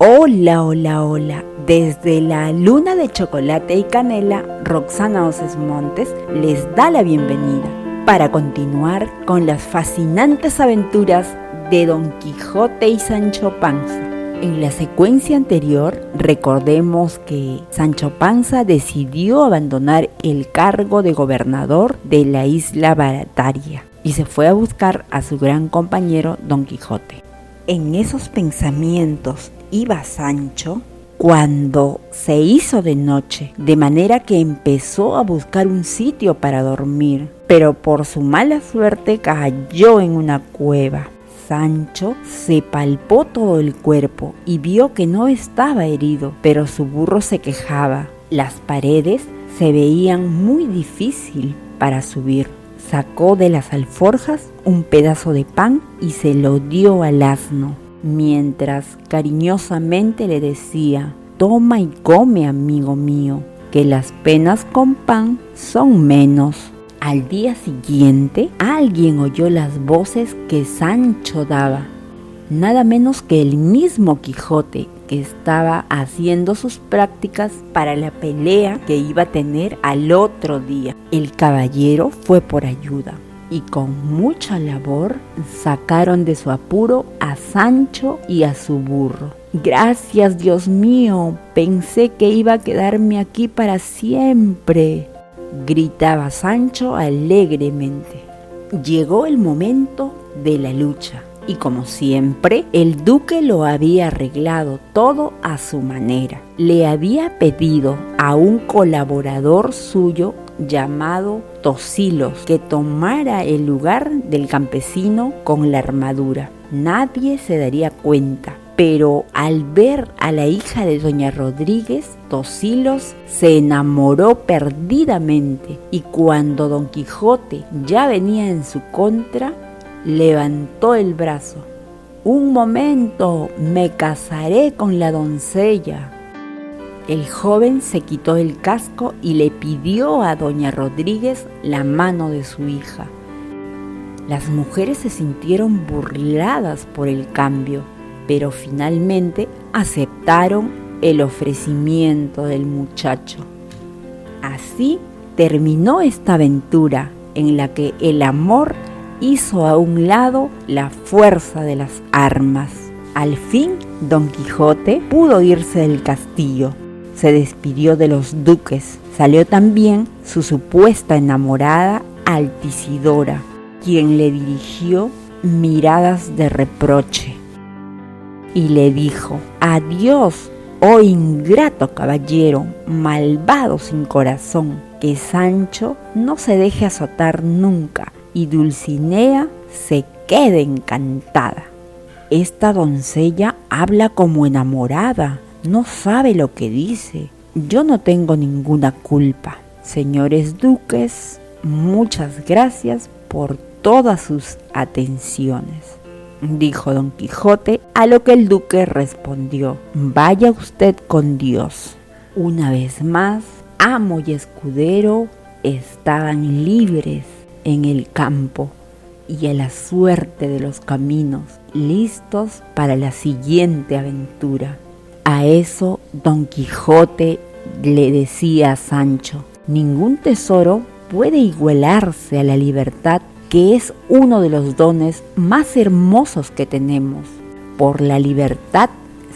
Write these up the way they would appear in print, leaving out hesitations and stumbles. Hola, hola, hola. Desde la luna de chocolate y canela, Roxana Oses Montes les da la bienvenida para continuar con las fascinantes aventuras de Don Quijote y Sancho Panza. En la secuencia anterior, recordemos que Sancho Panza decidió abandonar el cargo de gobernador de la isla Barataria y se fue a buscar a su gran compañero Don Quijote. En esos pensamientos iba Sancho cuando se hizo de noche, de manera que empezó a buscar un sitio para dormir, pero por su mala suerte cayó en una cueva. Sancho se palpó todo el cuerpo y vio que no estaba herido, pero su burro se quejaba. Las paredes se veían muy difícil para subir. Sacó de las alforjas un pedazo de pan y se lo dio al asno, mientras cariñosamente le decía: «Toma y come, amigo mío, que las penas con pan son menos». Al día siguiente, alguien oyó las voces que Sancho daba, nada menos que el mismo Quijote, que estaba haciendo sus prácticas para la pelea que iba a tener al otro día. El caballero fue por ayuda, y con mucha labor sacaron de su apuro a Sancho y a su burro. «Gracias, Dios mío, pensé que iba a quedarme aquí para siempre», gritaba Sancho alegremente. Llegó el momento de la lucha, y como siempre, el duque lo había arreglado todo a su manera. Le había pedido a un colaborador suyo llamado Tosilos que tomara el lugar del campesino con la armadura. Nadie se daría cuenta, pero al ver a la hija de Doña Rodríguez, Tosilos se enamoró perdidamente, y cuando Don Quijote ya venía en su contra, levantó el brazo. «¡Un momento! ¡Me casaré con la doncella!». El joven se quitó el casco y le pidió a Doña Rodríguez la mano de su hija. Las mujeres se sintieron burladas por el cambio, pero finalmente aceptaron el ofrecimiento del muchacho. Así terminó esta aventura en la que el amor hizo a un lado la fuerza de las armas. Al fin, Don Quijote pudo irse del castillo. Se despidió de los duques. Salió también su supuesta enamorada Altisidora, quien le dirigió miradas de reproche y le dijo: «Adiós, oh ingrato caballero, malvado sin corazón, que Sancho no se deje azotar nunca y Dulcinea se quede encantada. Esta doncella habla como enamorada, no sabe lo que dice. Yo no tengo ninguna culpa. Señores duques, muchas gracias por todas sus atenciones», dijo Don Quijote, a lo que el duque respondió: «Vaya usted con Dios». Una vez más, amo y escudero estaban libres en el campo y a la suerte de los caminos, listos para la siguiente aventura. A eso Don Quijote le decía a Sancho: «Ningún tesoro puede igualarse a la libertad, que es uno de los dones más hermosos que tenemos. Por la libertad,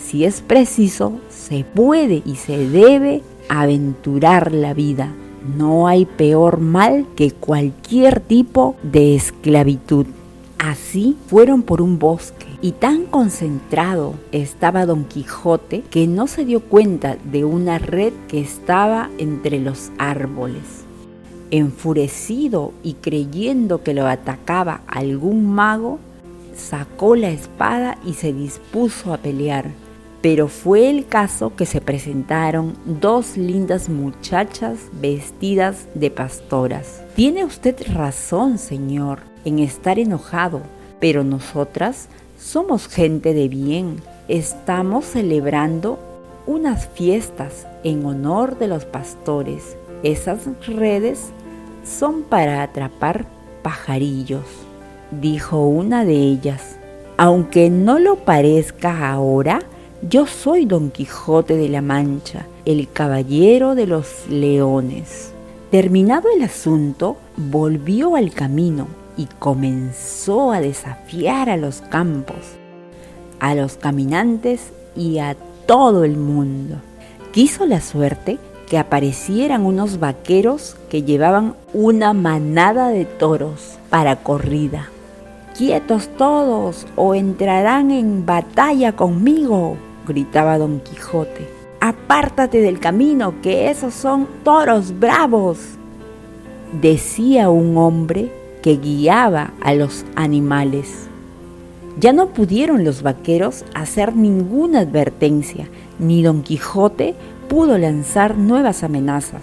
si es preciso, se puede y se debe aventurar la vida. No hay peor mal que cualquier tipo de esclavitud». Así fueron por un bosque, y tan concentrado estaba Don Quijote que no se dio cuenta de una red que estaba entre los árboles. Enfurecido y creyendo que lo atacaba algún mago, sacó la espada y se dispuso a pelear. Pero fue el caso que se presentaron dos lindas muchachas vestidas de pastoras. «Tiene usted razón, señor, en estar enojado, pero nosotras somos gente de bien. Estamos celebrando unas fiestas en honor de los pastores. Esas redes son para atrapar pajarillos», dijo una de ellas. «Aunque no lo parezca ahora, Yo soy Don Quijote de la Mancha, el caballero de los leones. Terminado el asunto, volvió al camino y comenzó a desafiar a los campos, a los caminantes y a todo el mundo. Quiso la suerte que aparecieran unos vaqueros que llevaban una manada de toros para corrida. «¡Quietos todos o entrarán en batalla conmigo!», gritaba Don Quijote. «¡Apártate del camino, que esos son toros bravos!», decía un hombre que guiaba a los animales. Ya no pudieron los vaqueros hacer ninguna advertencia, ni Don Quijote pudo lanzar nuevas amenazas.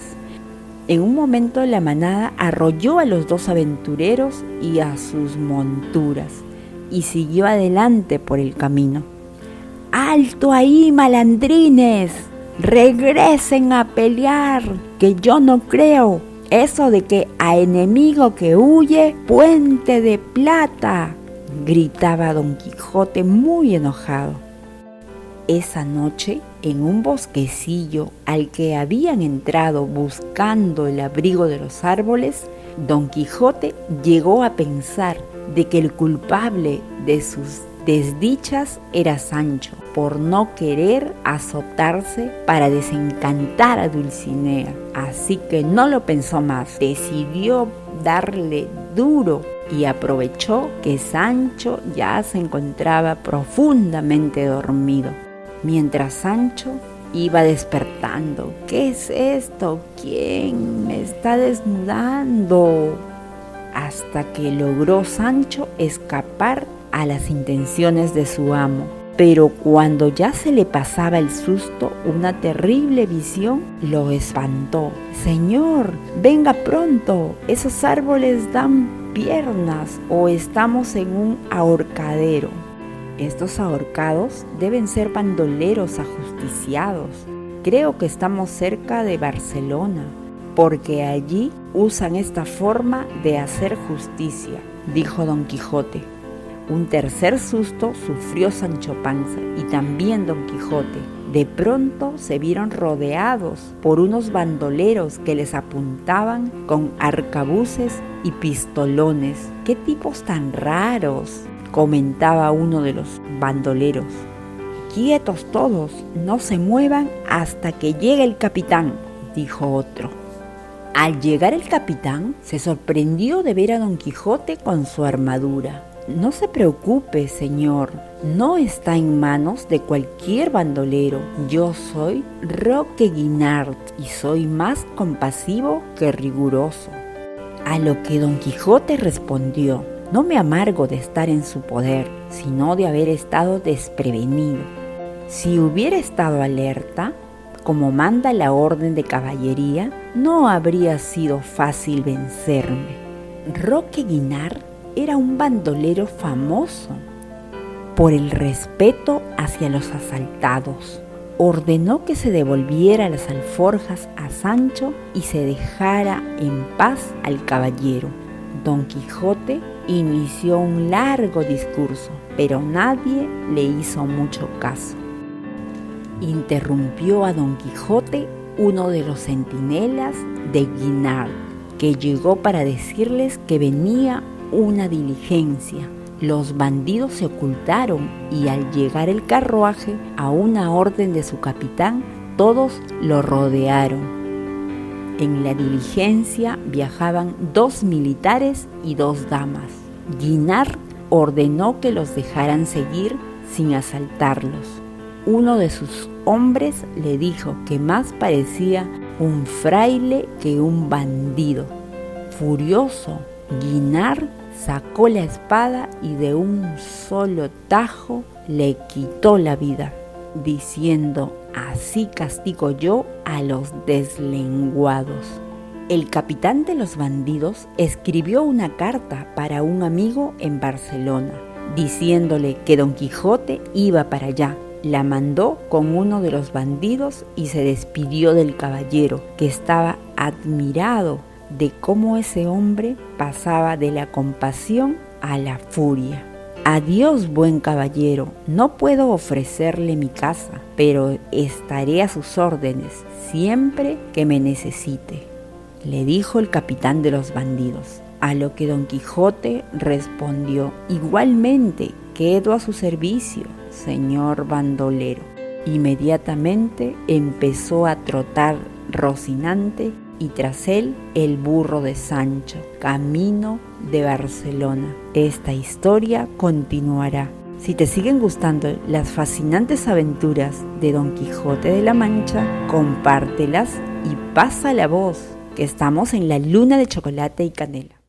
En un momento la manada arrolló a los dos aventureros y a sus monturas y siguió adelante por el camino. «¡Alto ahí, malandrines! ¡Regresen a pelear! ¡Que yo no creo eso de que a enemigo que huye, puente de plata!», gritaba Don Quijote muy enojado. Esa noche, en un bosquecillo al que habían entrado buscando el abrigo de los árboles, Don Quijote llegó a pensar de que el culpable de sus desdichas era Sancho, por no querer azotarse para desencantar a Dulcinea. Así que no lo pensó más, decidió darle duro y aprovechó que Sancho ya se encontraba profundamente dormido. Mientras Sancho iba despertando, «¿Qué es esto? ¿Quién me está desnudando?», hasta que logró Sancho escapar a las intenciones de su amo. Pero cuando ya se le pasaba el susto, una terrible visión lo espantó. «Señor, venga pronto, esos árboles dan piernas o estamos en un ahorcadero. Estos ahorcados deben ser bandoleros ajusticiados. Creo que estamos cerca de Barcelona, porque allí usan esta forma de hacer justicia», dijo Don Quijote. Un tercer susto sufrió Sancho Panza y también Don Quijote. De pronto se vieron rodeados por unos bandoleros que les apuntaban con arcabuces y pistolones. «¡Qué tipos tan raros!», comentaba uno de los bandoleros. «Quietos todos, no se muevan hasta que llegue el capitán», dijo otro. Al llegar el capitán, se sorprendió de ver a Don Quijote con su armadura. «No se preocupe, señor, no está en manos de cualquier bandolero. Yo soy Roque Guinart y soy más compasivo que riguroso». A lo que Don Quijote respondió: «No me amargo de estar en su poder, sino de haber estado desprevenido. Si hubiera estado alerta, como manda la orden de caballería, no habría sido fácil vencerme». Roque Guinart era un bandolero famoso por el respeto hacia los asaltados. Ordenó que se devolviera las alforjas a Sancho y se dejara en paz al caballero. Don Quijote inició un largo discurso, pero nadie le hizo mucho caso. Interrumpió a Don Quijote uno de los centinelas de Guinart, que llegó para decirles que venía una diligencia. Los bandidos se ocultaron y al llegar el carruaje, a una orden de su capitán, todos lo rodearon. En la diligencia viajaban 2 militares y 2 damas. Guinart ordenó que los dejaran seguir sin asaltarlos. Uno de sus hombres le dijo que más parecía un fraile que un bandido. Furioso, Guinart sacó la espada y de un solo tajo le quitó la vida, diciendo: «Así castigo yo a los deslenguados». El capitán de los bandidos escribió una carta para un amigo en Barcelona, diciéndole que Don Quijote iba para allá. La mandó con uno de los bandidos y se despidió del caballero, que estaba admirado de cómo ese hombre pasaba de la compasión a la furia. Adiós, buen caballero, no puedo ofrecerle mi casa, pero estaré a sus órdenes siempre que me necesite, le dijo el capitán de los bandidos, a lo que Don Quijote respondió: igualmente quedo a su servicio, señor bandolero. Inmediatamente empezó a trotar Rocinante y tras él el burro de Sancho, camino de Barcelona. Esta historia continuará. Si te siguen gustando las fascinantes aventuras de Don Quijote de la Mancha, compártelas y pasa la voz, que estamos en la luna de chocolate y canela.